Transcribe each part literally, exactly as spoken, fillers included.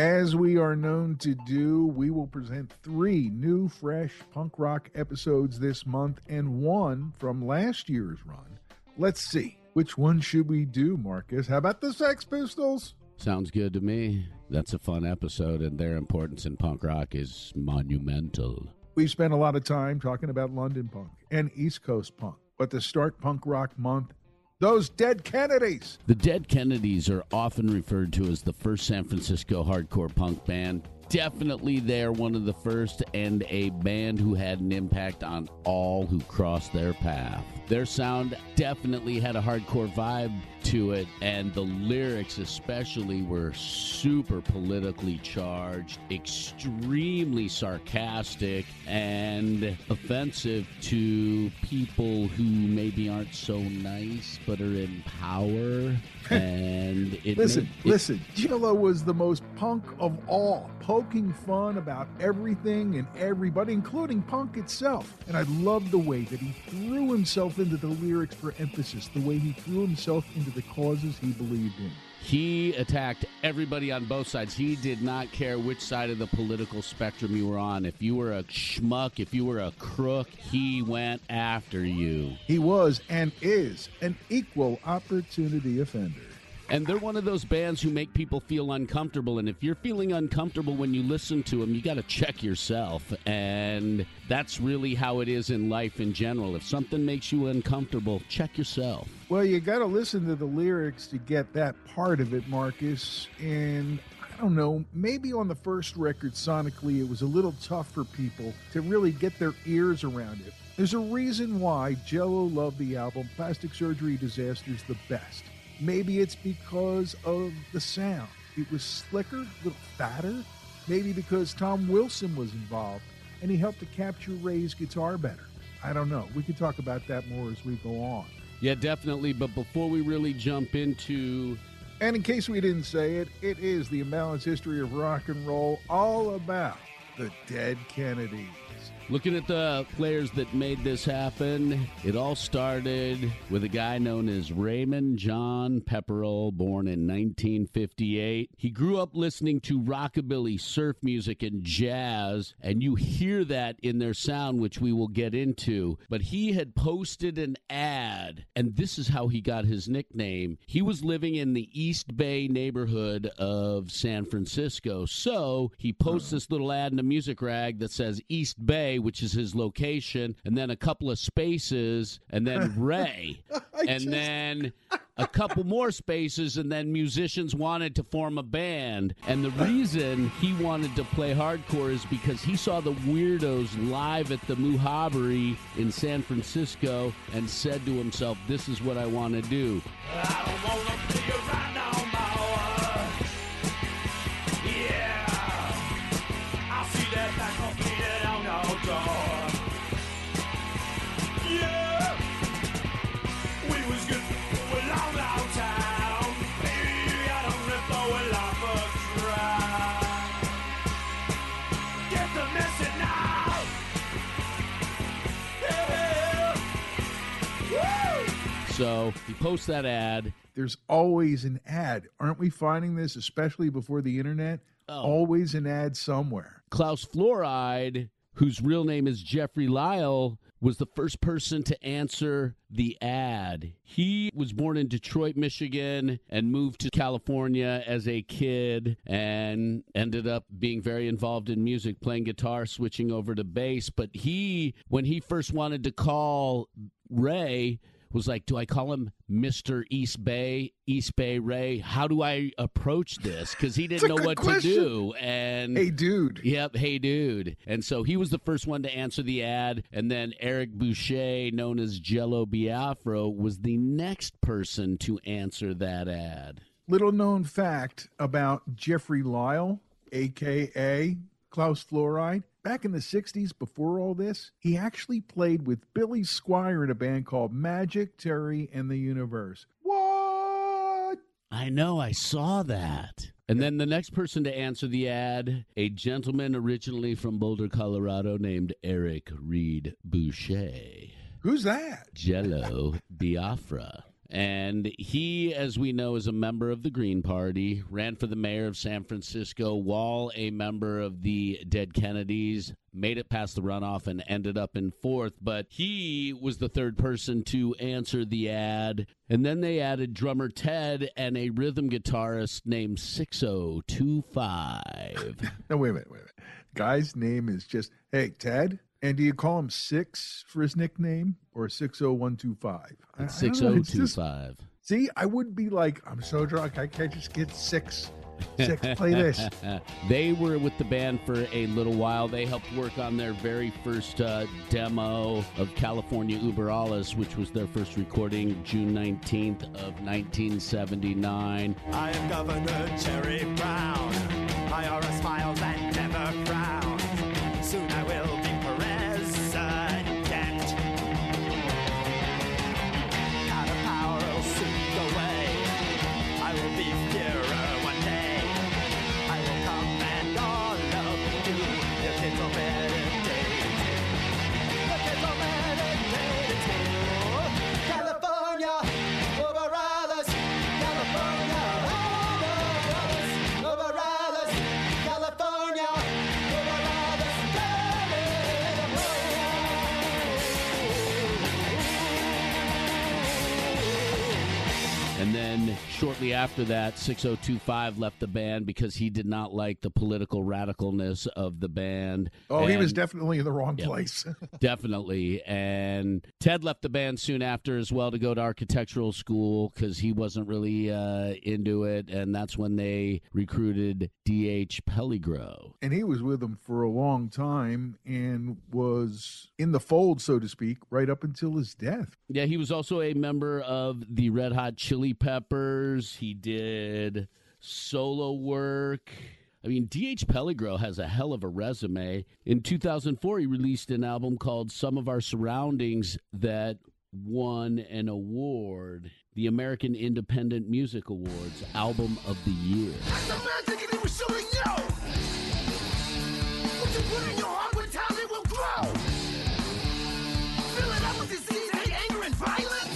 As we are known to do, we will present three new fresh punk rock episodes this month and one from last year's run. Let's see. Which one should we do, Marcus? How about the Sex Pistols? Sounds good to me. That's a fun episode, and their importance in punk rock is monumental. We've spent a lot of time talking about London punk and East Coast punk, but to start Punk Rock Month, those Dead Kennedys. The Dead Kennedys are often referred to as the first San Francisco hardcore punk band. Definitely they're one of the first, and a band who had an impact on all who crossed their path. Their sound definitely had a hardcore vibe to it, and the lyrics especially were super politically charged, extremely sarcastic, and offensive to people who maybe aren't so nice but are in power. And it listen, made, it, listen, Jello was the most punk of all, poking fun about everything and everybody, including punk itself. And I love the way that he threw himself into the lyrics for emphasis, the way he threw himself into the causes he believed in. He attacked everybody on both sides. He did not care which side of the political spectrum you were on. If you were a schmuck, if you were a crook, he went after you. He was and is an equal opportunity offender. And they're one of those bands who make people feel uncomfortable. And if you're feeling uncomfortable when you listen to them, you got to check yourself. And that's really how it is in life in general. If something makes you uncomfortable, check yourself. Well, you got to listen to the lyrics to get that part of it, Marcus. And I don't know, maybe on the first record, sonically, it was a little tough for people to really get their ears around it. There's a reason why Jello loved the album Plastic Surgery Disasters the best. Maybe it's because of the sound. It was slicker, a little fatter. Maybe because Tom Wilson was involved and he helped to capture Ray's guitar better. I don't know. We can talk about that more as we go on. Yeah, definitely. But before we really jump into... And in case we didn't say it, it is the imbalanced history of rock and roll, all about the Dead Kennedys. Looking at the players that made this happen, it all started with a guy known as Raymond John Pepperell, born in nineteen fifty-eight. He grew up listening to rockabilly, surf music, and jazz, and you hear that in their sound, which we will get into. But he had posted an ad, and this is how he got his nickname. He was living in the East Bay neighborhood of San Francisco, so he posts this little ad in a music rag that says East Bay, which is his location, and then a couple of spaces, and then Ray, and just... then a couple more spaces, and then musicians wanted to form a band. And the reason he wanted to play hardcore is because he saw the Weirdos live at the Muhabari in San Francisco and said to himself, this is what I want to do. I don't want to be around all my world. Yeah, I see that back on me. So he posts that ad. There's always an ad. Aren't we finding this, especially before the internet? Oh. Always an ad somewhere. Klaus Floride, whose real name is Jeffrey Lyle, was the first person to answer the ad. He was born in Detroit, Michigan, and moved to California as a kid and ended up being very involved in music, playing guitar, switching over to bass. But he, when he first wanted to call Ray, was like, do I call him Mister East Bay, East Bay Ray? How do I approach this? Because he didn't know what question. to do. And hey, dude. Yep, hey, dude. And so he was the first one to answer the ad. And then Eric Boucher, known as Jello Biafra, was the next person to answer that ad. Little known fact about Jeffrey Lyle, a k a. Klaus Floride. Back in the sixties, before all this, he actually played with Billy Squier in a band called Magic, Terry, and the Universe. What? I know, I saw that. And then the next person to answer the ad, a gentleman originally from Boulder, Colorado, named Eric Reed Boucher. Who's that? Jello Biafra. And he, as we know, is a member of the Green Party, ran for the mayor of San Francisco while a member of the Dead Kennedys, made it past the runoff and ended up in fourth. But he was the third person to answer the ad. And then they added drummer Ted and a rhythm guitarist named six oh two five. Now, wait a minute, wait a minute. Guy's name is just, hey, Ted? And do you call him Six for his nickname or six oh one two five? It's six oh two five. See, I wouldn't be like, I'm so drunk, I can't just get six. Six, play this. They were with the band for a little while. They helped work on their very first uh, demo of California Uber Alles, which was their first recording, June nineteenth of nineteen seventy-nine. I am Governor Jerry Brown. I R S files and never frown. Soon I will be. And shortly after that, six oh two five left the band because he did not like the political radicalness of the band. Oh, and he was definitely in the wrong yeah, place. Definitely. And Ted left the band soon after as well to go to architectural school because he wasn't really uh, into it. And that's when they recruited D H Peligro. And he was with them for a long time and was in the fold, so to speak, right up until his death. Yeah, he was also a member of the Red Hot Chili Peppers. He did solo work. I mean, D H Peligro has a hell of a resume. In two thousand four, he released an album called Some of Our Surroundings that won an award, the American Independent Music Awards Album of the Year. That's the man thinking he was shooting you! What you put in your heart with time, it will grow! Fill it up with disease, hate, anger, and violence!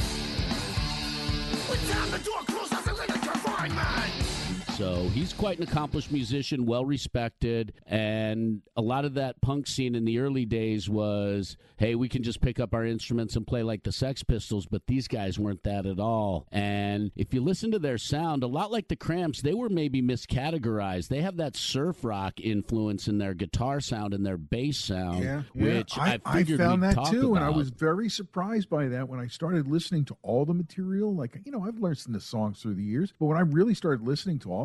So he's quite an accomplished musician, well-respected, and a lot of that punk scene in the early days was, hey, we can just pick up our instruments and play like the Sex Pistols, but these guys weren't that at all. And if you listen to their sound, a lot like the Cramps, they were maybe miscategorized. They have that surf rock influence in their guitar sound and their bass sound, yeah, yeah. which I, I figured I found we'd that talk too, about. And I was very surprised by that when I started listening to all the material. Like, you know, I've listened to songs through the years, but when I really started listening to all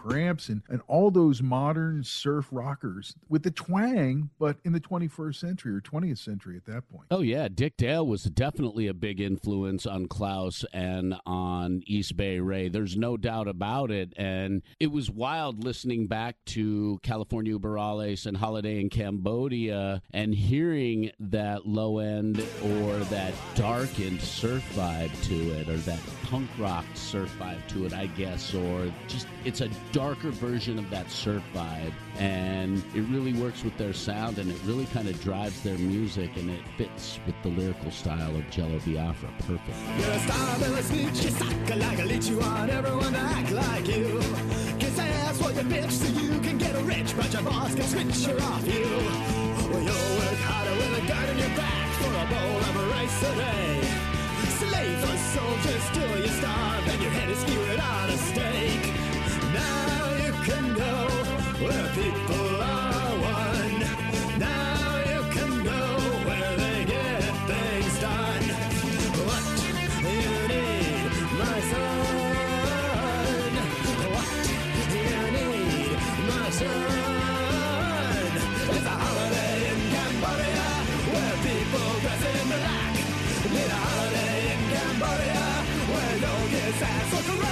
Cramps, and, and all those modern surf rockers with the twang, but in the twenty-first century or twentieth century at that point. Oh, yeah. Dick Dale was definitely a big influence on Klaus and on East Bay Ray. There's no doubt about it. And it was wild listening back to California Uberales and Holiday in Cambodia and hearing that low end or that darkened surf vibe to it, or that punk rock surf vibe to it, I guess, or just it's a darker version of that surf vibe, and it really works with their sound, and it really kind of drives their music, and it fits with the lyrical style of Jello Biafra perfect. You're a star, but a snitch, you suck like a leech, you want everyone to act like you. Kiss ass while you bitch so you can get rich, but your boss can switch her off you. Well, you'll work harder with a gun in your back for a bowl of a rice a day. Slave for soldiers till you starve, and your head is skewered on a stake. Now you can know where people are one. Now you can know where they get things done. What you need, my son. What you need, my son. It's a holiday in Cambodia where people dress in black. It's a holiday in Cambodia where no kids ask for correct.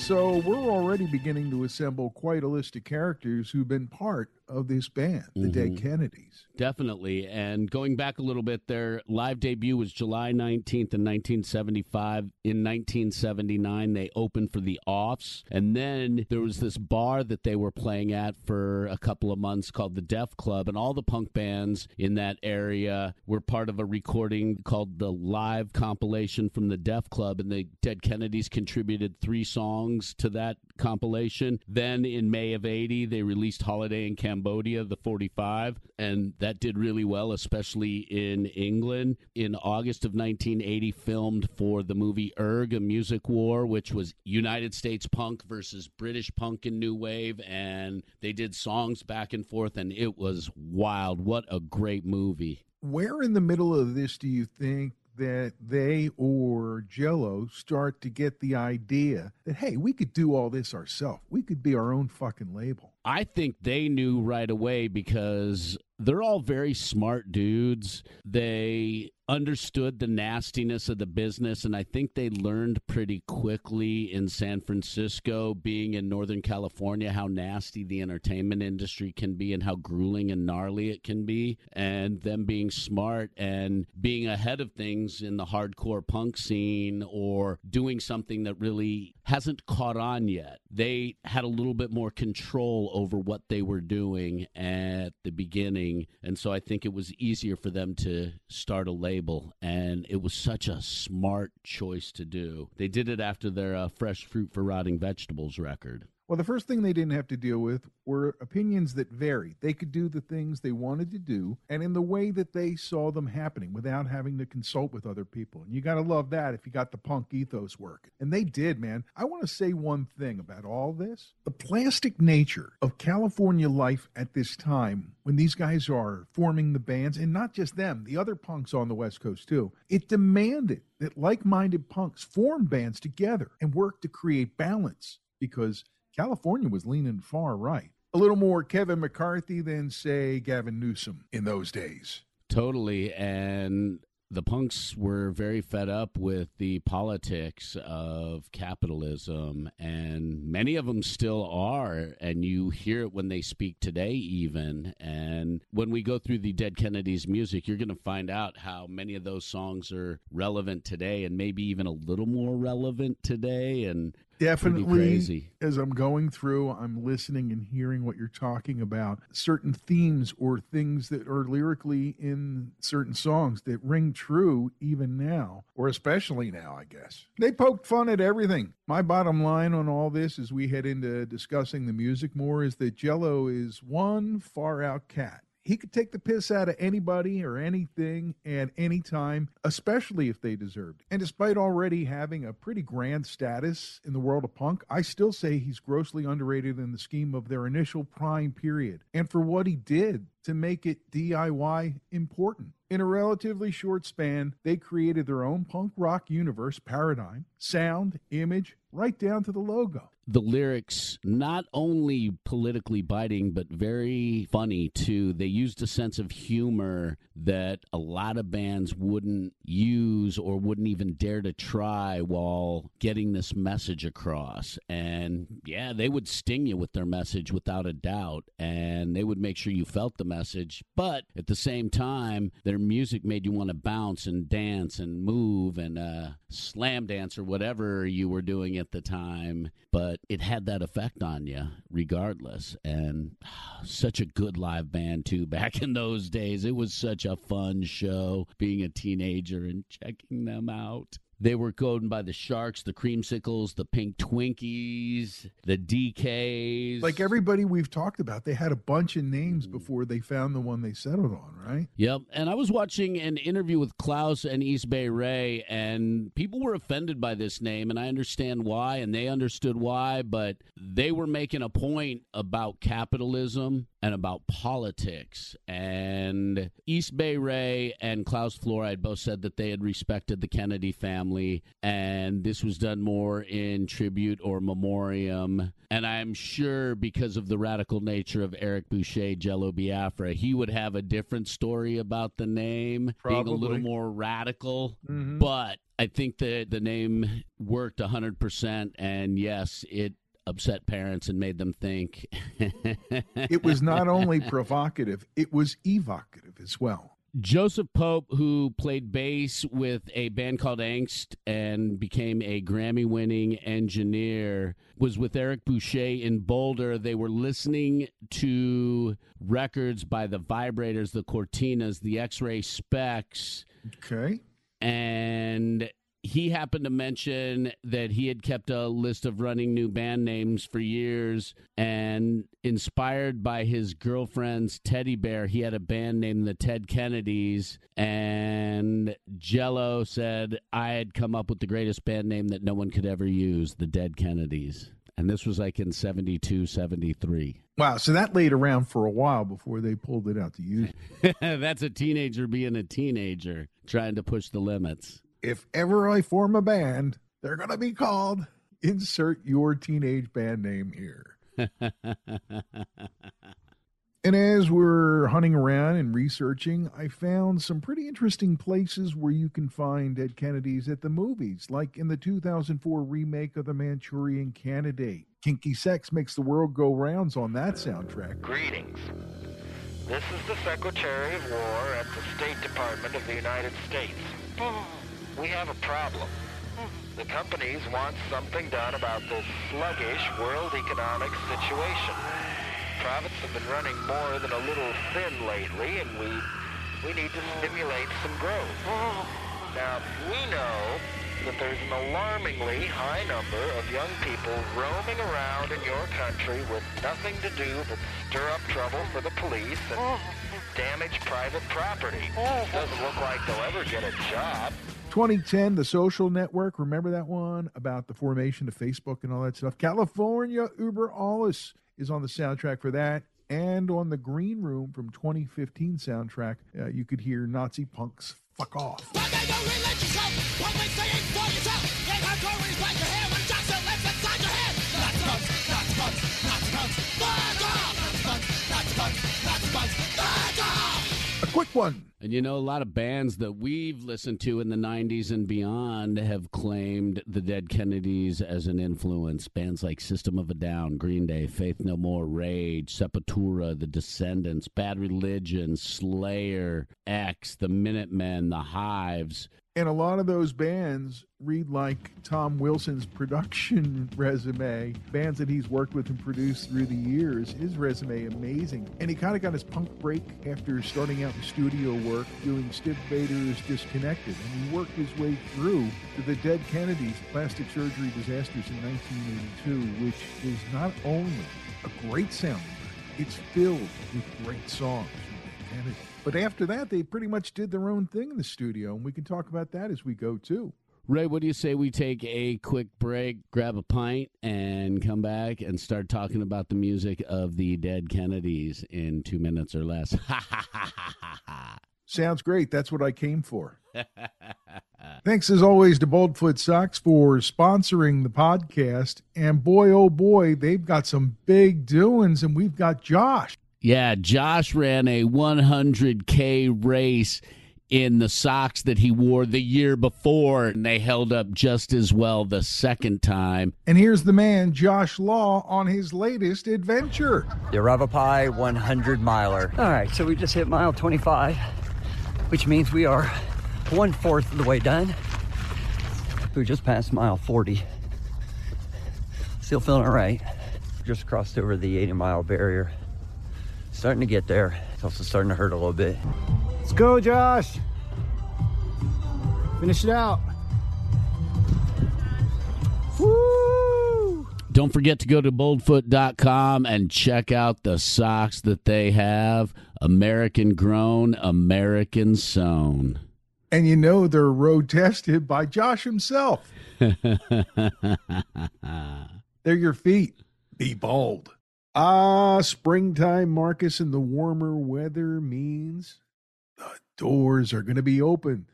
So we're already beginning to assemble quite a list of characters who've been part of this band, the mm-hmm. Dead Kennedys. Definitely. And going back a little bit, their live debut was July nineteenth in nineteen seventy-five. In nineteen seventy-nine, they opened for the Offs. And then there was this bar that they were playing at for a couple of months called the Def Club. And all the punk bands in that area were part of a recording called the Live Compilation from the Def Club. And the Dead Kennedys contributed three songs to that compilation. Then in May of eighty, they released Holiday in Cambodia. Cambodia, the forty-five, and that did really well, especially in England. In August of nineteen eighty, filmed for the movie Erg, A Music War, which was United States punk versus British punk and new wave, and they did songs back and forth, and it was wild. What a great movie. Where in the middle of this do you think that they or Jello start to get the idea that, hey, we could do all this ourselves. We could be our own fucking label. I think they knew right away because they're all very smart dudes. They understood the nastiness of the business, and I think they learned pretty quickly in San Francisco, being in Northern California, how nasty the entertainment industry can be and how grueling and gnarly it can be, and them being smart and being ahead of things in the hardcore punk scene or doing something that really hasn't caught on yet. They had a little bit more control over what they were doing at the beginning, and so I think it was easier for them to start a label. And it was such a smart choice to do. They did it after their uh, Fresh Fruit for Rotting Vegetables record. Well, the first thing they didn't have to deal with were opinions that varied. They could do the things they wanted to do and in the way that they saw them happening without having to consult with other people. And you got to love that if you got the punk ethos work. And they did, man. I want to say one thing about all this. The plastic nature of California life at this time, when these guys are forming the bands, and not just them, the other punks on the West Coast too, it demanded that like-minded punks form bands together and work to create balance because California was leaning far right. A little more Kevin McCarthy than, say, Gavin Newsom in those days. Totally. And the punks were very fed up with the politics of capitalism, and many of them still are, and you hear it when they speak today even. And when we go through the Dead Kennedys music, you're going to find out how many of those songs are relevant today and maybe even a little more relevant today. And definitely, as I'm going through, I'm listening and hearing what you're talking about. Certain themes or things that are lyrically in certain songs that ring true even now, or especially now, I guess. They poked fun at everything. My bottom line on all this as we head into discussing the music more is that Jello is one far-out cat. He could take the piss out of anybody or anything at any time, especially if they deserved it. And despite already having a pretty grand status in the world of punk, I still say he's grossly underrated in the scheme of their initial prime period and for what he did to make it D I Y important. In a relatively short span, they created their own punk rock universe paradigm, sound, image, right down to the logo. The lyrics, not only politically biting, but very funny, too. They used a sense of humor that a lot of bands wouldn't use or wouldn't even dare to try while getting this message across. And, yeah, they would sting you with their message without a doubt, and they would make sure you felt the message. But at the same time, their music made you want to bounce and dance and move and uh, slam dance or whatever you were doing at the time. But But it had that effect on you regardless. And oh, such a good live band, too, back in those days. It was such a fun show being a teenager and checking them out. They were golden by the Sharks, the Creamsicles, the Pink Twinkies, the D Ks. Like everybody we've talked about, they had a bunch of names before they found the one they settled on, right? Yep. And I was watching an interview with Klaus and East Bay Ray, and people were offended by this name, and I understand why, and they understood why, but they were making a point about capitalism and about politics. And East Bay Ray and Klaus Floride both said that they had respected the Kennedy family. And this was done more in tribute or memoriam. And I'm sure because of the radical nature of Eric Boucher, Jello Biafra, he would have a different story about the name, probably being a little more radical. Mm-hmm. But I think that the name worked one hundred percent. And yes, it upset parents and made them think. It was not only provocative, it was evocative as well. Joseph Pope, who played bass with a band called Angst and became a Grammy-winning engineer, was with Eric Boucher in Boulder. They were listening to records by The Vibrators, The Cortinas, The X-Ray Specs. Okay. And he happened to mention that he had kept a list of running new band names for years, and inspired by his girlfriend's teddy bear, he had a band named the Dead Kennedys, and Jello said, I had come up with the greatest band name that no one could ever use, the Dead Kennedys. And this was like in seventy-two, seventy-three. Wow, so that laid around for a while before they pulled it out to use. That's a teenager being a teenager, trying to push the limits. If ever I form a band, they're going to be called Insert Your Teenage Band Name Here. And as we're hunting around and researching, I found some pretty interesting places where you can find Dead Kennedys at the movies, like in the two thousand four remake of The Manchurian Candidate. Kinky Sex Makes the World Go Rounds on that soundtrack. Greetings. This is the Secretary of War at the State Department of the United States. We have a problem. The companies want something done about this sluggish world economic situation. Profits have been running more than a little thin lately, and we we need to stimulate some growth. Now, we know that there's an alarmingly high number of young people roaming around in your country with nothing to do but stir up trouble for the police and damage private property. Doesn't look like they'll ever get a job. twenty ten, The Social Network. Remember that one about the formation of Facebook and all that stuff? California Uber Alles is on the soundtrack for that. And on the Green Room from twenty fifteen soundtrack, uh, you could hear Nazi punks fuck off. Why they don't relate yourself? Why they say it for yourself? And I'm going to bite your hand when shots are left inside your head. Nazi punks, Nazi punks, Nazi punks, fuck off! Nazi punks, Nazi punks, Nazi punks, fuck off! A quick one. And, you know, a lot of bands that we've listened to in the nineties and beyond have claimed the Dead Kennedys as an influence. Bands like System of a Down, Green Day, Faith No More, Rage, Sepultura, The Descendants, Bad Religion, Slayer, X, The Minutemen, The Hives. And a lot of those bands read like Tom Wilson's production resume, bands that he's worked with and produced through the years. His resume, amazing. And he kind of got his punk break after starting out in studio work, doing Stiff Bader's Disconnected. And he worked his way through to the Dead Kennedys, Plastic Surgery Disasters in nineteen eighty-two, which is not only a great soundtrack, it's filled with great songs from Dead Kennedys. But after that, they pretty much did their own thing in the studio, and we can talk about that as we go, too. Ray, what do you say we take a quick break, grab a pint, and come back and start talking about the music of the Dead Kennedys in two minutes or less? Sounds great. That's what I came for. Thanks as always to Boldfoot Socks for sponsoring the podcast. And boy, oh boy, they've got some big doings, and we've got Josh. Yeah, Josh ran a one hundred K race in the socks that he wore the year before, and they held up just as well the second time. And here's the man, Josh Law, on his latest adventure. The Yavapai one hundred miler. All right, so we just hit mile twenty-five, which means we are one-fourth of the way done. We just passed mile forty. Still feeling all right. Just crossed over the eighty mile barrier. Starting to get there. It's also starting to hurt a little bit. Let's go, Josh. Finish it out. Woo! Don't forget to go to boldfoot dot com and check out the socks that they have. American grown, American sewn. And you know they're road tested by Josh himself. They're your feet. Be bold. Ah, springtime, Marcus, and the warmer weather means the doors are going to be open.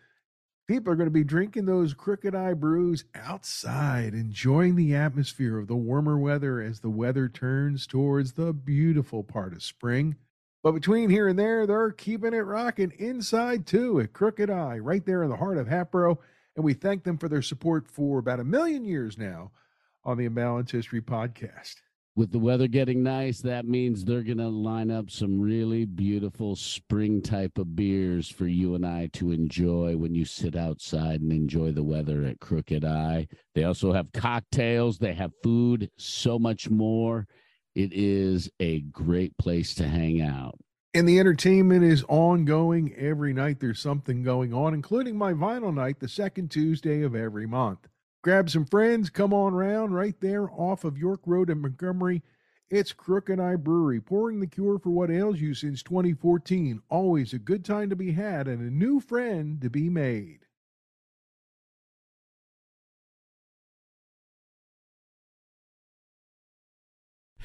People are going to be drinking those Crooked Eye brews outside, enjoying the atmosphere of the warmer weather as the weather turns towards the beautiful part of spring. But between here and there, they're keeping it rocking inside, too, at Crooked Eye, right there in the heart of Hapro. And we thank them for their support for about a million years now on the Imbalance History Podcast. With the weather getting nice, that means they're going to line up some really beautiful spring type of beers for you and I to enjoy when you sit outside and enjoy the weather at Crooked Eye. They also have cocktails. They have food, so much more. It is a great place to hang out. And the entertainment is ongoing every night. There's something going on, including my vinyl night, the second Tuesday of every month. Grab some friends, come on round right there off of York Road in Montgomery. It's Crooked Eye Brewery, pouring the cure for what ails you since twenty fourteen. Always a good time to be had and a new friend to be made.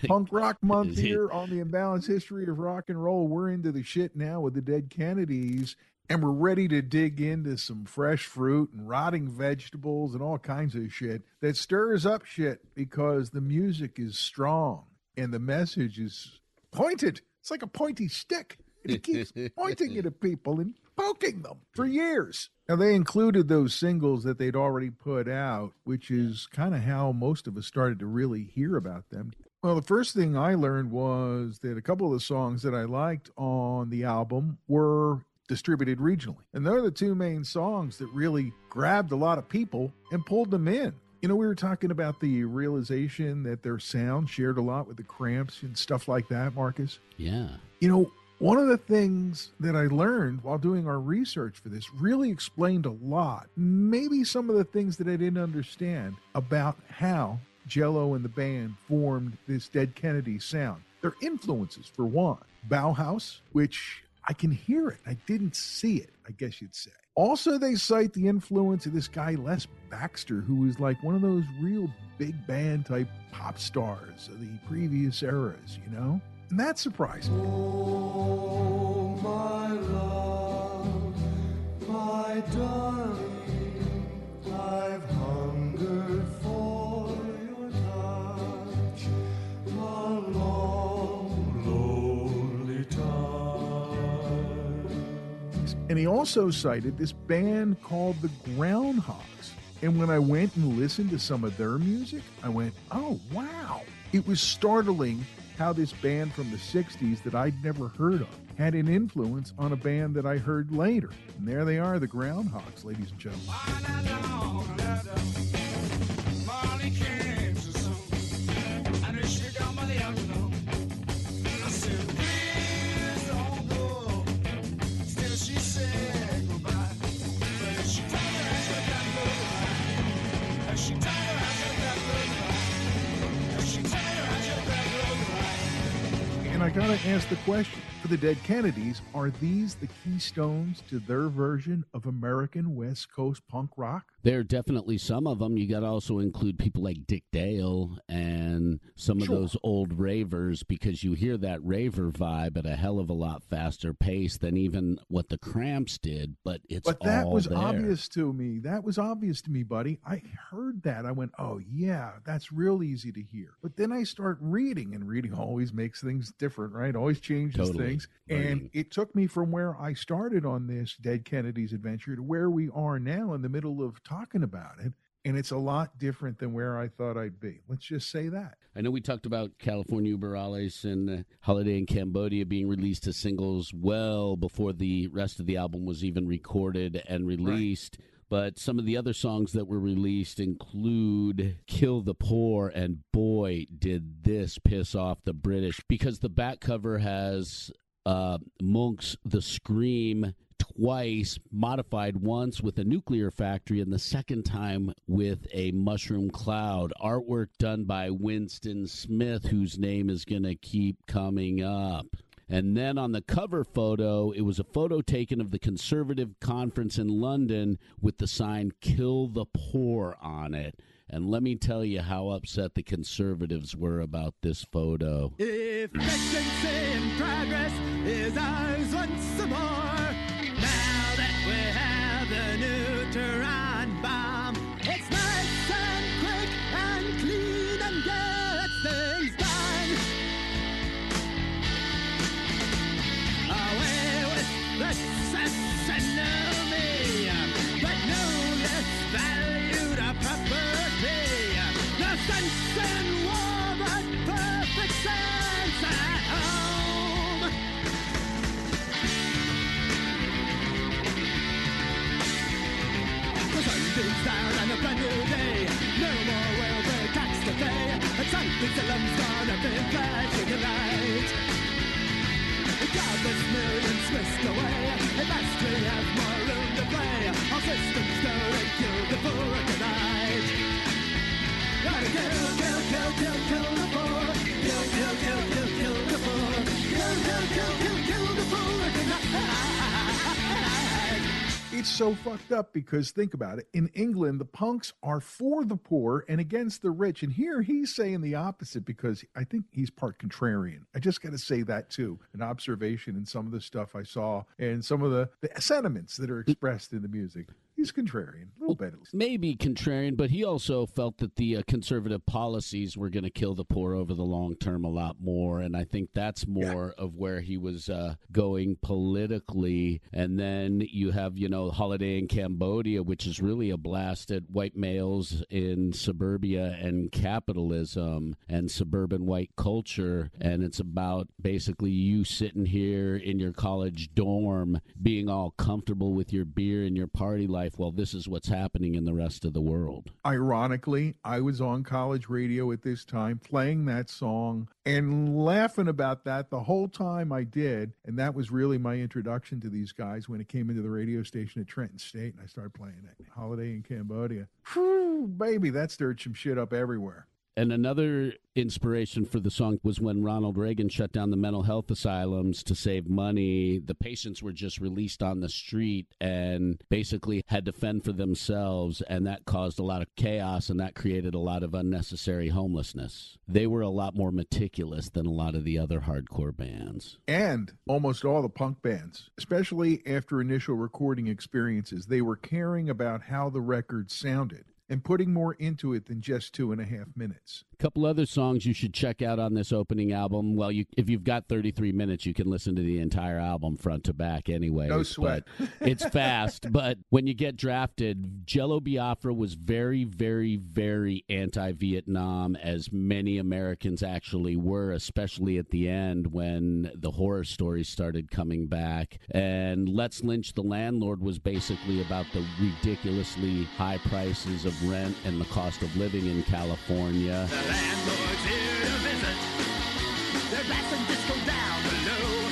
Punk Rock Month here on the Imbalanced History of Rock and Roll. We're into the shit now with the Dead Kennedys. And we're ready to dig into some fresh fruit and rotting vegetables and all kinds of shit that stirs up shit because the music is strong and the message is pointed. It's like a pointy stick. And it keeps pointing it at people and poking them for years. Now, they included those singles that they'd already put out, which is kind of how most of us started to really hear about them. Well, the first thing I learned was that a couple of the songs that I liked on the album were distributed regionally. And they're the two main songs that really grabbed a lot of people and pulled them in. You know, we were talking about the realization that their sound shared a lot with the Cramps and stuff like that, Marcus. Yeah. You know, one of the things that I learned while doing our research for this really explained a lot, maybe some of the things that I didn't understand about how Jello and the band formed this Dead Kennedy sound. Their influences, for one, Bauhaus, which I can hear it. I didn't see it, I guess you'd say. Also, they cite the influence of this guy, Les Baxter, who was like one of those real big band type pop stars of the previous eras, you know? And that surprised me. Oh, my love, my darling, I've hungered for your touch, my love. And he also cited this band called The Groundhogs. And when I went and listened to some of their music, I went, oh, wow. It was startling how this band from the sixties that I'd never heard of had an influence on a band that I heard later. And there they are, The Groundhogs, ladies and gentlemen. I gotta ask the question for the Dead Kennedys: are these the keystones to their version of American West Coast punk rock? There are definitely some of them. You got to also include people like Dick Dale and some of sure. those old ravers, because you hear that raver vibe at a hell of a lot faster pace than even what the Cramps did, but it's all there. But that was there. obvious to me. That was obvious to me, buddy. I heard that. I went, oh, yeah, that's real easy to hear. But then I start reading, and reading always makes things different, right? Always changes totally. things. Learning. And it took me from where I started on this Dead Kennedys adventure to where we are now in the middle of talking about it. And it's a lot different than where I thought I'd be. Let's just say that. I know we talked about California Uberales and Holiday in Cambodia being released as singles well before the rest of the album was even recorded and released. Right. But some of the other songs that were released include Kill the Poor, and boy, did this piss off the British, because the back cover has uh, Monk's The Scream twice, modified once with a nuclear factory and the second time with a mushroom cloud. Artwork done by Winston Smith, whose name is going to keep coming up. And then on the cover photo, it was a photo taken of the Conservative Conference in London with the sign Kill the Poor on it. And let me tell you how upset the Conservatives were about this photo. If decency and progress is ours once more, now that we have the neutron bomb, it's nice and quick and clean and gets things done. Away with the sessionomy, but no less valued a property. The sense in war, but perfect sense at home. The sun beams down on a brand new day. No more will the tax to pay. A tripetalum's gonna be flashing the light. Countless millions whisked away. It must we have more room to play. Our systems go and kill the poor tonight. Gotta kill, kill, kill, kill, kill the poor. Kill, kill, kill, kill, kill the poor. Kill, kill, kill, kill, kill the poor tonight. It's so fucked up because think about it. In England, the punks are for the poor and against the rich. And here he's saying the opposite, because I think he's part contrarian. I just got to say that too. An observation in some of the stuff I saw and some of the, the sentiments that are expressed in the music. He's contrarian, a little well, bit. Maybe contrarian, but he also felt that the uh, conservative policies were going to kill the poor over the long term a lot more, and I think that's more yeah. of where he was uh, going politically. And then you have, you know, Holiday in Cambodia, which is really a blast at white males in suburbia and capitalism and suburban white culture, and it's about basically you sitting here in your college dorm being all comfortable with your beer and your party life. Well, this is what's happening in the rest of the world. Ironically, I was on college radio at this time playing that song and laughing about that the whole time I did. And that was really my introduction to these guys when it came into the radio station at Trenton State. And I started playing it. Holiday in Cambodia. Whew, baby, that stirred some shit up everywhere. And another inspiration for the song was when Ronald Reagan shut down the mental health asylums to save money. The patients were just released on the street and basically had to fend for themselves, and that caused a lot of chaos, and that created a lot of unnecessary homelessness. They were a lot more meticulous than a lot of the other hardcore bands. And almost all the punk bands, especially after initial recording experiences, they were caring about how the record sounded and putting more into it than just two and a half minutes. A couple other songs you should check out on this opening album. Well, you, if you've got thirty-three minutes, you can listen to the entire album front to back anyway. No sweat. It's fast, but when you get drafted, Jello Biafra was very, very, very anti-Vietnam, as many Americans actually were, especially at the end when the horror stories started coming back. And Let's Lynch the Landlord was basically about the ridiculously high prices of rent and the cost of living in California. The landlord's here to visit. They're blasting disco down below.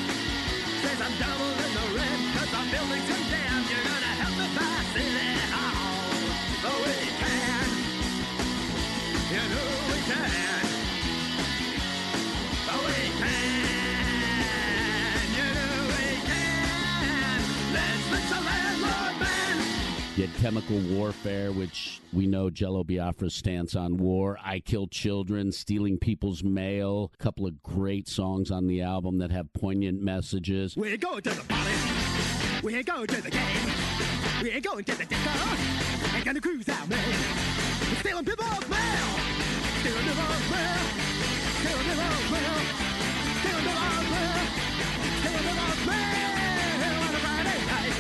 Says I'm doubling the rent because our building's condemned. You're gonna help me buy City Hall. Oh, we can. You know we can. Oh, we can. You know we can. You had chemical warfare, which we know Jello Biafra's stance on war. I Kill Children, Stealing People's Mail. A couple of great songs on the album that have poignant messages. We're going to the party. We're going to the game. We're going to the disco. And gonna cruise out, man. We're stealing people's mail. Stealing people's mail. Stealing people's mail. Stealing people's mail. Stealing people's mail. On a Friday night.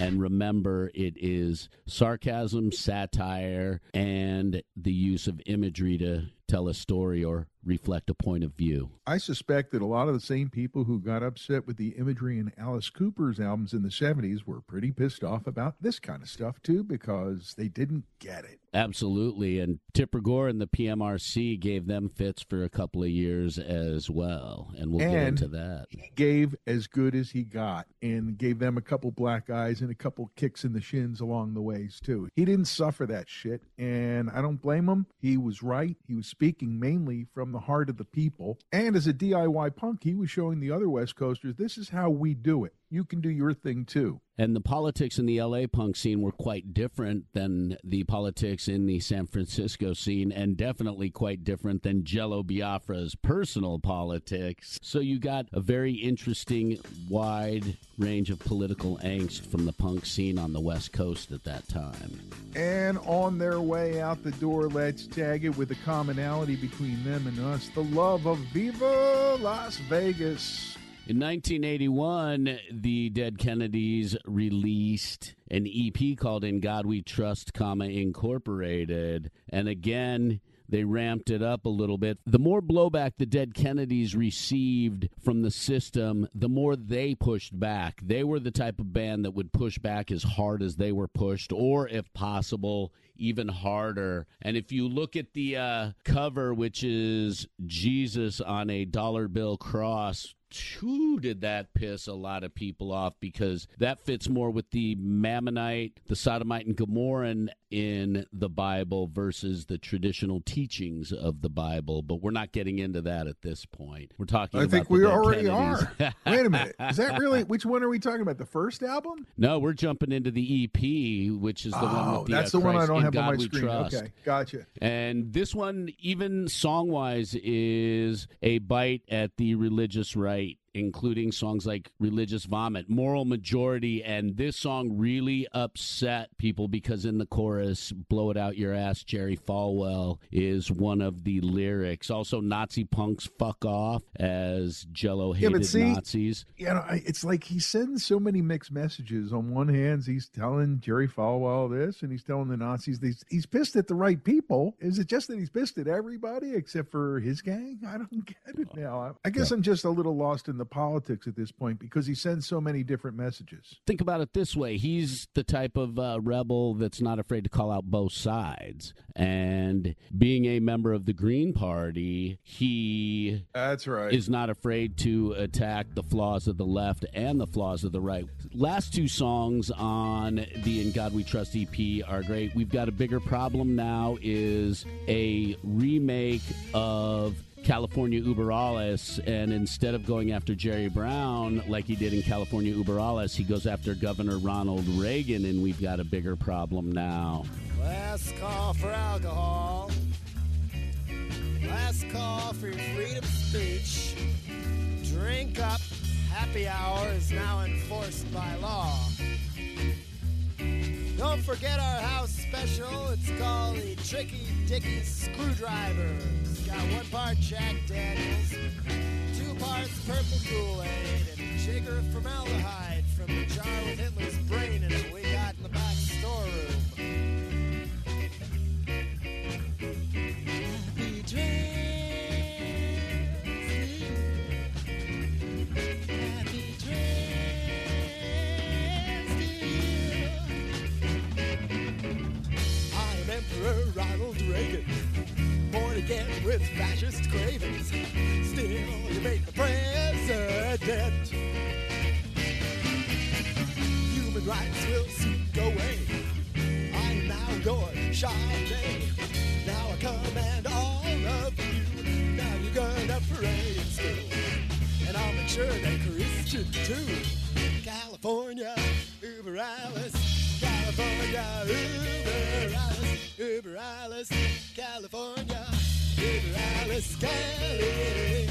And remember, it is sarcasm, satire, and the use of imagery to tell a story or reflect a point of view. I suspect that a lot of the same people who got upset with the imagery in Alice Cooper's albums in the seventies were pretty pissed off about this kind of stuff, too, because they didn't get it. Absolutely, and Tipper Gore and the P M R C gave them fits for a couple of years as well, and we'll and get into that. He gave as good as he got and gave them a couple black eyes and a couple kicks in the shins along the ways, too. He didn't suffer that shit, and I don't blame him. He was right. He was speaking mainly from the heart of the people, and as a D I Y punk, he was showing the other West Coasters, this is how we do it. You can do your thing, too. And the politics in the L A punk scene were quite different than the politics in the San Francisco scene, and definitely quite different than Jello Biafra's personal politics. So you got a very interesting, wide range of political angst from the punk scene on the West Coast at that time. And on their way out the door, let's tag it with a commonality between them and us, the love of Viva Las Vegas. In nineteen eighty-one, the Dead Kennedys released an E P called In God We Trust, comma, Incorporated. And again, they ramped it up a little bit. The more blowback the Dead Kennedys received from the system, the more they pushed back. They were the type of band that would push back as hard as they were pushed, or if possible, even harder. And if you look at the uh, cover, which is Jesus on a dollar bill cross, too, did that piss a lot of people off, because that fits more with the Mammonite, the Sodomite, and Gomorrah in the Bible versus the traditional teachings of the Bible. But we're not getting into that at this point. We're talking I about I think we already Kennedys. Are. Wait a minute. Is that really, which one are we talking about? The first album? No, we're jumping into the E P, which is the oh, one with the, that's uh, the one I don't have God on my screen. Trust. Okay, gotcha. And this one, even song-wise, is a bite at the religious right, including songs like Religious Vomit, Moral Majority, and this song really upset people because in the chorus, Blow It Out Your Ass, Jerry Falwell, is one of the lyrics. Also, Nazi punks fuck off, as Jello hated yeah, but see, Nazis. You know, it's like he sends so many mixed messages. On one hand, he's telling Jerry Falwell this, and he's telling the Nazis these. He's pissed at the right people. Is it just that he's pissed at everybody except for his gang? I don't get it now. I guess yeah. I'm just a little lost in the politics at this point, because he sends so many different messages. Think about it this way. He's the type of uh, rebel that's not afraid to call out both sides. And being a member of the Green Party, he that's right. is not afraid to attack the flaws of the left and the flaws of the right. Last two songs on the In God We Trust E P are great. We've Got a Bigger Problem Now is a remake of California Uber Alles, and instead of going after Jerry Brown like he did in California Uber Alles, he goes after Governor Ronald Reagan, and We've Got a Bigger Problem Now. Last call for alcohol. Last call for your freedom of speech. Drink up. Happy hour is now enforced by law. Don't forget our house special. It's called the Tricky Dicky Screwdriver. It's got one part Jack Daniels, two parts purple Kool-Aid, and a jigger of formaldehyde from the jar with Hitler's brain in it we got in the back storeroom. Happy dreams. Ronald Reagan, born again with fascist cravings, still you make the president. Human rights will soon go away. I'm now your Sade. Now I command all of you. Now you're gonna parade in school, and I'll make sure they Christian too. California, Uber Alice. California, Uber Alice, Uber Alice, California, Uber Alice, California.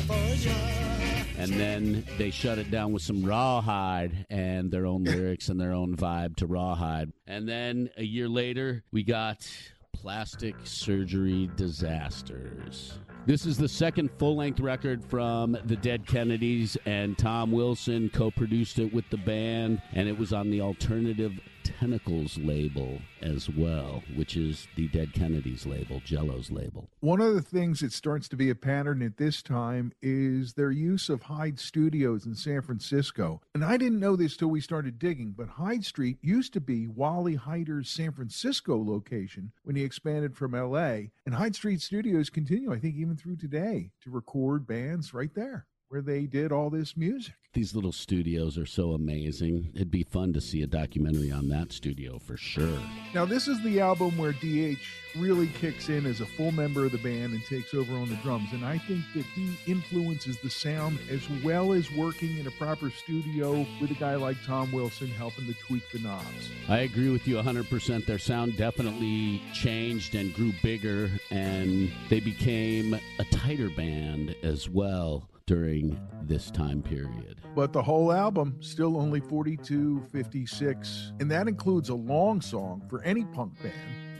And then they shut it down with some Rawhide and their own lyrics and their own vibe to Rawhide. And then a year later, we got Plastic Surgery Disasters. This is the second full-length record from the Dead Kennedys, and Tom Wilson co-produced it with the band, and it was on the Alternative Tentacles label as well, which is the Dead Kennedys label, Jello's label. One of the things that starts to be a pattern at this time is their use of Hyde Studios in San Francisco. And I didn't know this till we started digging, but Hyde Street used to be Wally Heider's San Francisco location when he expanded from L A. And Hyde Street Studios continue, I think, even through today to record bands right there where they did all this music. These little studios are so amazing. It'd be fun to see a documentary on that studio for sure. Now, this is the album where D H really kicks in as a full member of the band and takes over on the drums. And I think that he influences the sound as well as working in a proper studio with a guy like Tom Wilson helping to tweak the knobs. I agree with you one hundred percent. Their sound definitely changed and grew bigger, and they became a tighter band as well during this time period. But the whole album, still only forty-two fifty-six, and that includes a long song for any punk band,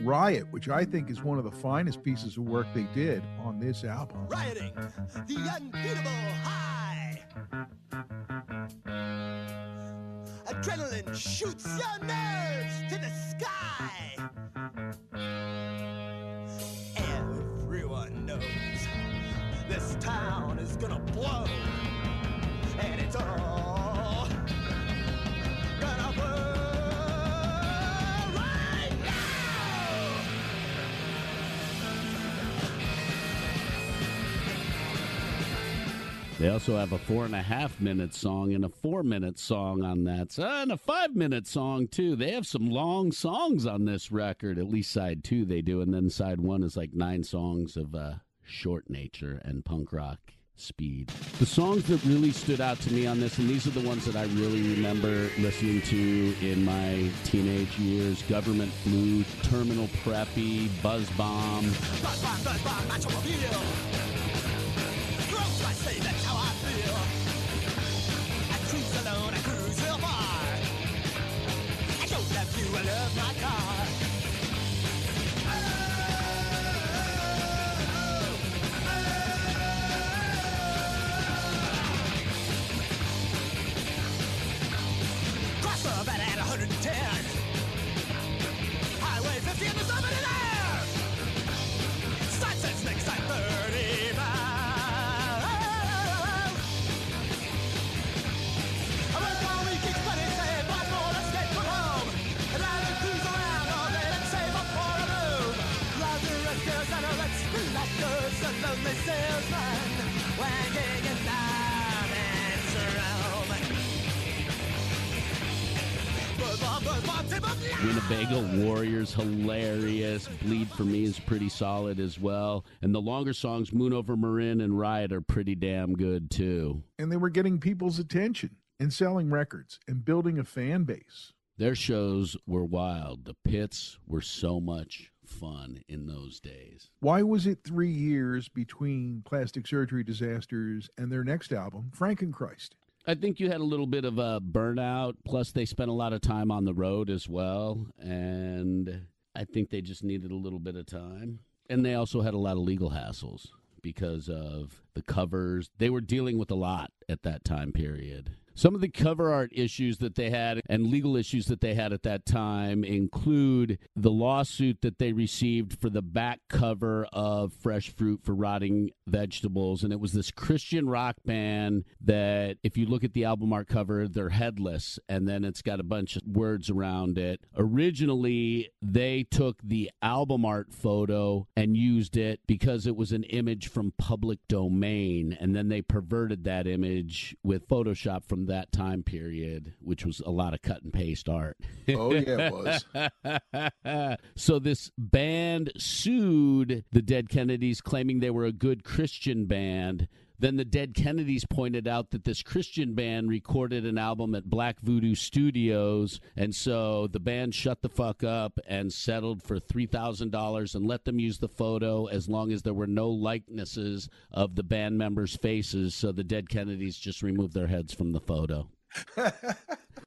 Riot, which I think is one of the finest pieces of work they did on this album. Rioting, the unbeatable high. Adrenaline shoots your nerves to the sky. Everyone knows this town is gonna blow, and it's all gonna blow right now. They also have a four and a half minute song and a four minute song on that, and a five minute song too. They have some long songs on this record, at least side two they do, and then side one is like nine songs of uh short nature and punk rock speed. The songs that really stood out to me on this, and these are the ones that I really remember listening to in my teenage years, Government Flu, Terminal Preppy, Buzz Bomb. Buzz Bomb, Buzz Bomb, that's what I feel. Gross, I say, that's how I feel. I cruise alone, I cruise real far. I don't love you, I love my car. one ten Highway fifty and there's nobody there. Side says next time thirty miles. I went for a week, it's funny, save one more escape from home. And I don't cruise around all day and save up for a move. Lousy rescues and a let's relaxers and lonely salesmen wagging and Winnebago Warriors, hilarious. Bleed For Me is pretty solid as well. And the longer songs, Moon Over Marin and Riot, are pretty damn good too. And they were getting people's attention and selling records and building a fan base. Their shows were wild. The pits were so much fun in those days. Why was it three years between Plastic Surgery Disasters and their next album, Frankenchrist? I think you had a little bit of a burnout, plus they spent a lot of time on the road as well, and I think they just needed a little bit of time. And they also had a lot of legal hassles because of the covers. They were dealing with a lot at that time period. Some of the cover art issues that they had and legal issues that they had at that time include the lawsuit that they received for the back cover of Fresh Fruit for Rotting Vegetables. And it was this Christian rock band that, if you look at the album art cover, they're headless, and then it's got a bunch of words around it. Originally, they took the album art photo and used it because it was an image from public domain, and then they perverted that image with Photoshop from that time period, which was a lot of cut and paste art. Oh, yeah, it was. So this band sued the Dead Kennedys, claiming they were a good Christian band. Then the Dead Kennedys pointed out that this Christian band recorded an album at Black Voodoo Studios, and so the band shut the fuck up and settled for three thousand dollars and let them use the photo as long as there were no likenesses of the band members' faces, so the Dead Kennedys just removed their heads from the photo.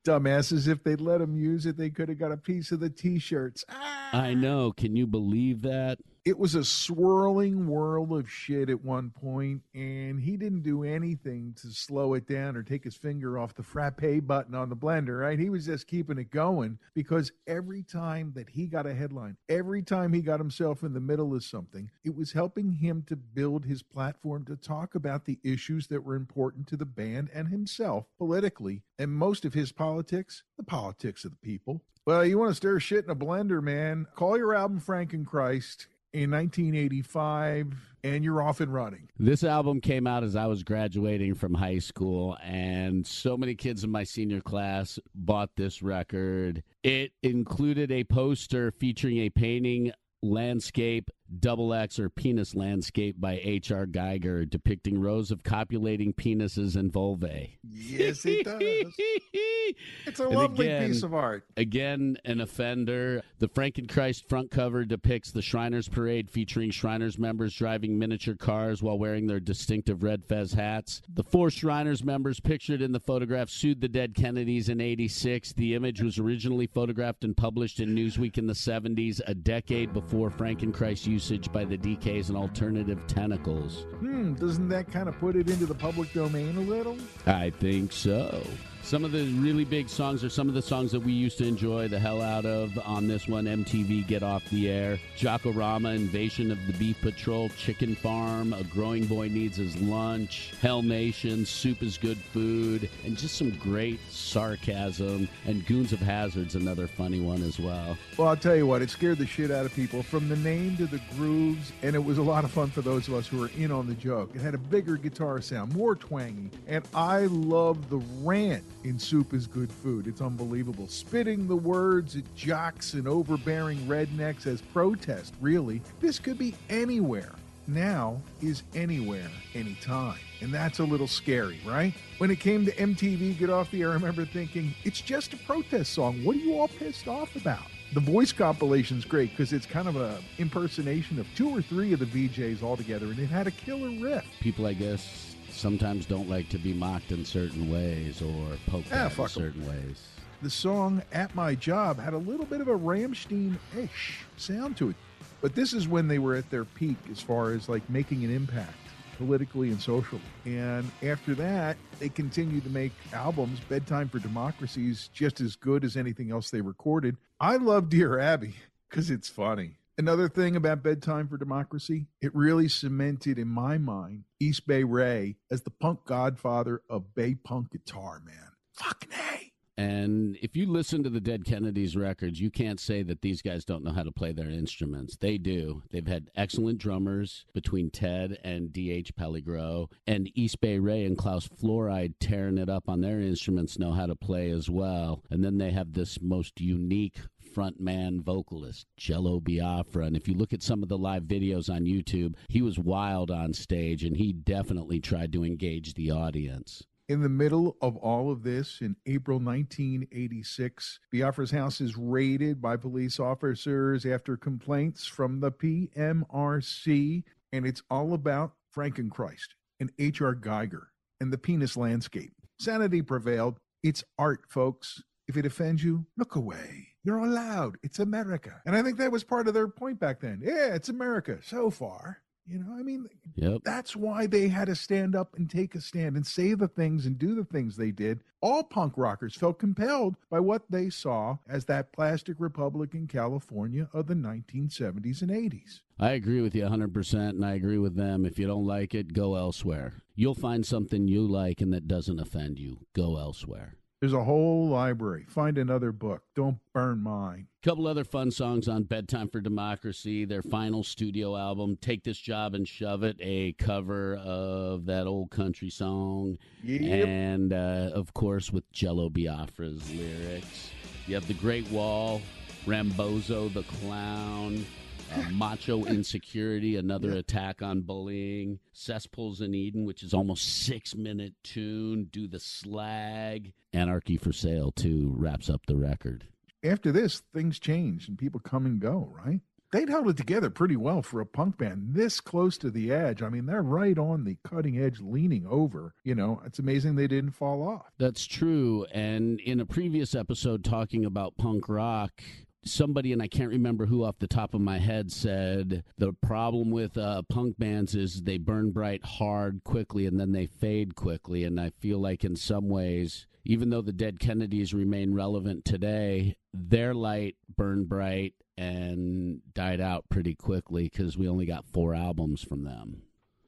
Dumbasses, if they'd let them use it, they could have got a piece of the T-shirts. Ah! I know. Can you believe that? It was a swirling whirl of shit at one point, and he didn't do anything to slow it down or take his finger off the frappe button on the blender, right? He was just keeping it going, because every time that he got a headline, every time he got himself in the middle of something, it was helping him to build his platform to talk about the issues that were important to the band and himself politically, and most of his politics, the politics of the people. Well, you want to stir shit in a blender, man. Call your album Frankenchrist. In nineteen eighty-five, and you're off and running. This album came out as I was graduating from high school, and so many kids in my senior class bought this record. It included a poster featuring a painting, Landscape, Double X, or Penis Landscape by H R Geiger, depicting rows of copulating penises and vulvae. Yes, it does. It's a and lovely again, piece of art. Again, an offender. The Frankenchrist front cover depicts the Shriners Parade, featuring Shriners members driving miniature cars while wearing their distinctive red fez hats. The four Shriners members pictured in the photograph sued the Dead Kennedys in eighty-six. The image was originally photographed and published in Newsweek in the seventies, a decade before Frankenchrist usage by the D Ks and Alternative Tentacles. Hmm, doesn't that kind of put it into the public domain a little? I think so. Some of the really big songs are some of the songs that we used to enjoy the hell out of on this one. M T V, Get Off the Air, Jock-O-Rama, Invasion of the Beef Patrol, Chicken Farm, A Growing Boy Needs His Lunch, Hell Nation, Soup is Good Food, and just some great sarcasm. And Goons of Hazzard's another funny one as well. Well, I'll tell you what, it scared the shit out of people from the name to the grooves, and it was a lot of fun for those of us who were in on the joke. It had a bigger guitar sound, more twangy, and I love the rant in Soup is Good Food. It's unbelievable. Spitting the words at jocks and overbearing rednecks as protest, really. This could be anywhere. Now is anywhere, anytime. And that's a little scary, right? When it came to M T V, Get Off the Air, I remember thinking, it's just a protest song. What are you all pissed off about? The voice compilation's great because it's kind of a impersonation of two or three of the V Js all together, and it had a killer riff. People, I guess, sometimes don't like to be mocked in certain ways or poked ah, at in certain em. ways. The song At My Job had a little bit of a Rammstein-ish sound to it. But this is when they were at their peak as far as like making an impact politically and socially. And after that, they continued to make albums. Bedtime for Democracy is just as good as anything else they recorded. I love Dear Abby because it's funny. Another thing about Bedtime for Democracy, it really cemented in my mind East Bay Ray as the punk godfather of Bay punk guitar, man. Fucking A. And if you listen to the Dead Kennedys records, you can't say that these guys don't know how to play their instruments. They do. They've had excellent drummers between Ted and D H Peligro, and East Bay Ray and Klaus Floride tearing it up on their instruments know how to play as well. And then they have this most unique frontman vocalist, Jello Biafra. And if you look at some of the live videos on YouTube, he was wild on stage, and he definitely tried to engage the audience. In the middle of all of this, in April nineteen eighty-six, Biafra's house is raided by police officers after complaints from the P M R C, and it's all about Frankenchrist and H R Geiger and the penis landscape. Sanity prevailed. It's art, folks. If it offends you, look away. You're allowed. It's America. And I think that was part of their point back then. Yeah, it's America so far. You know, I mean, yep. That's why they had to stand up and take a stand and say the things and do the things they did. All punk rockers felt compelled by what they saw as that plastic republic in California of the nineteen seventies and eighties. I agree with you one hundred percent, and I agree with them. If you don't like it, go elsewhere. You'll find something you like and that doesn't offend you. Go elsewhere. There's a whole library. Find another book. Don't burn mine. Couple other fun songs on Bedtime for Democracy, their final studio album, Take This Job and Shove It, a cover of that old country song. Yep. And, uh, of course, with Jello Biafra's lyrics. You have The Great Wall, Rambozo the Clown, uh, Macho Insecurity, another yeah. attack on bullying, Cesspools in Eden, which is almost six-minute tune, Do the Slag, Anarchy for Sale, too, wraps up the record. After this, things change and people come and go, right? They'd held it together pretty well for a punk band this close to the edge. I mean, they're right on the cutting edge, leaning over. You know, it's amazing they didn't fall off. That's true. And in a previous episode talking about punk rock, somebody, and I can't remember who off the top of my head, said the problem with uh, punk bands is they burn bright hard quickly and then they fade quickly. And I feel like in some ways, even though the Dead Kennedys remain relevant today, their light burned bright and died out pretty quickly because we only got four albums from them.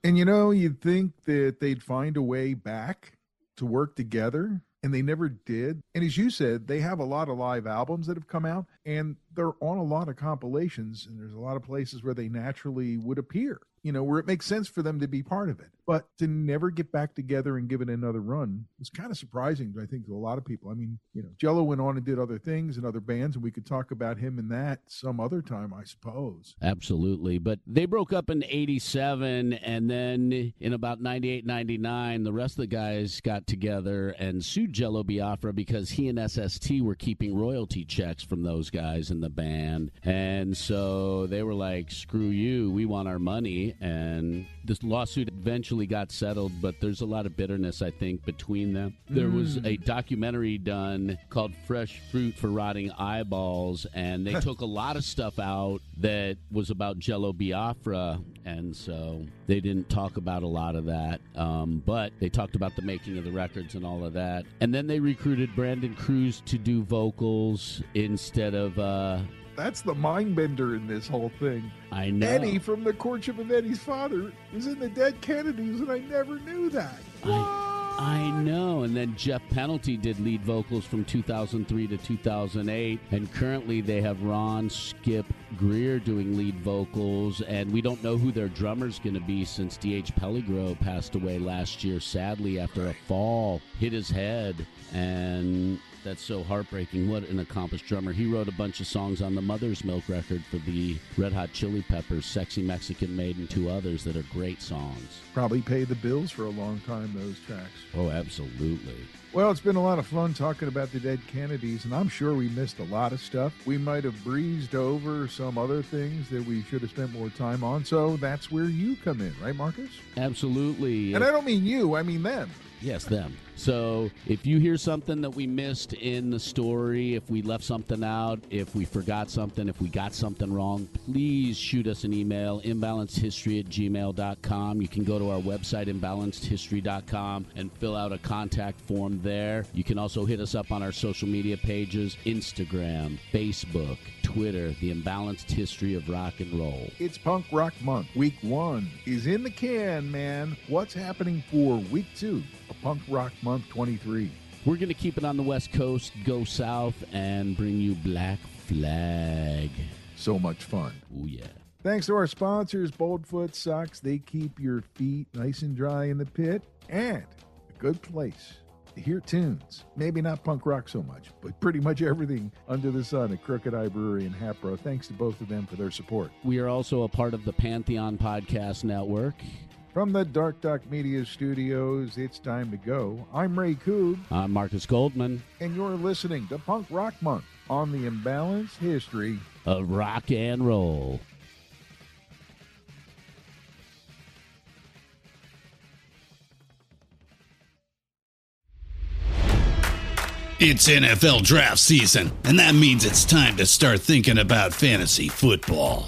And, you know, you'd think that they'd find a way back to work together, and they never did. And as you said, they have a lot of live albums that have come out, and they're on a lot of compilations, and there's a lot of places where they naturally would appear, you know, where it makes sense for them to be part of it. But to never get back together and give it another run was kind of surprising, I think, to a lot of people. I mean, you know, Jello went on and did other things and other bands, and we could talk about him and that some other time, I suppose. Absolutely. But they broke up in eighty-seven, and then in about ninety-eight, ninety-nine, the rest of the guys got together and sued Jello Biafra because he and S S T were keeping royalty checks from those guys in the band. And so they were like, screw you, we want our money. And this lawsuit eventually got settled, but there's a lot of bitterness, I think, between them. There was a documentary done called Fresh Fruit for Rotting Eyeballs, and they took a lot of stuff out that was about Jello Biafra, and so they didn't talk about a lot of that, um, but they talked about the making of the records and all of that. And then they recruited Brandon Cruz to do vocals instead of... Uh, That's the mind bender in this whole thing. I know. Eddie from The Courtship of Eddie's Father was in the Dead Kennedys, and I never knew that. I, I know. And then Jeff Penalty did lead vocals from two thousand three to two thousand eight, and currently they have Ron Skip Greer doing lead vocals, and we don't know who their drummer's going to be since D H Peligro passed away last year, sadly, after a fall, hit his head, and... That's so heartbreaking. What an accomplished drummer. He wrote a bunch of songs on the Mother's Milk record for the Red Hot Chili Peppers, Sexy Mexican Maid, and two others that are great songs. Probably paid the bills for a long time, those tracks. Oh, absolutely. Well, it's been a lot of fun talking about the Dead Kennedys, and I'm sure we missed a lot of stuff. We might have breezed over some other things that we should have spent more time on, so that's where you come in, right, Marcus? Absolutely. And I don't mean you, I mean them. Yes, them. So if you hear something that we missed in the story, if we left something out, if we forgot something, if we got something wrong, please shoot us an email, imbalancedhistory at gmail dot com. You can go to our website, imbalancedhistory dot com, and fill out a contact form there. You can also hit us up on our social media pages, Instagram, Facebook, Twitter, The Imbalanced History of Rock and Roll. It's Punk Rock Month. Week one is in the can, man. What's happening for week two? A Punk Rock Month twenty-three. We're going to keep it on the West Coast, go south, and bring you Black Flag. So much fun. Oh, yeah. Thanks to our sponsors, Boldfoot Socks. They keep your feet nice and dry in the pit, and a good place to hear tunes. Maybe not punk rock so much, but pretty much everything under the sun at Crooked Eye Brewery in Hapro. Thanks to both of them for their support. We are also a part of the Pantheon Podcast Network. From the Dark Doc Media Studios, it's time to go. I'm Ray Coog. I'm Marcus Goldman. And you're listening to Punk Rock Month on the Imbalanced History of Rock and Roll. It's N F L draft season, and that means it's time to start thinking about fantasy football.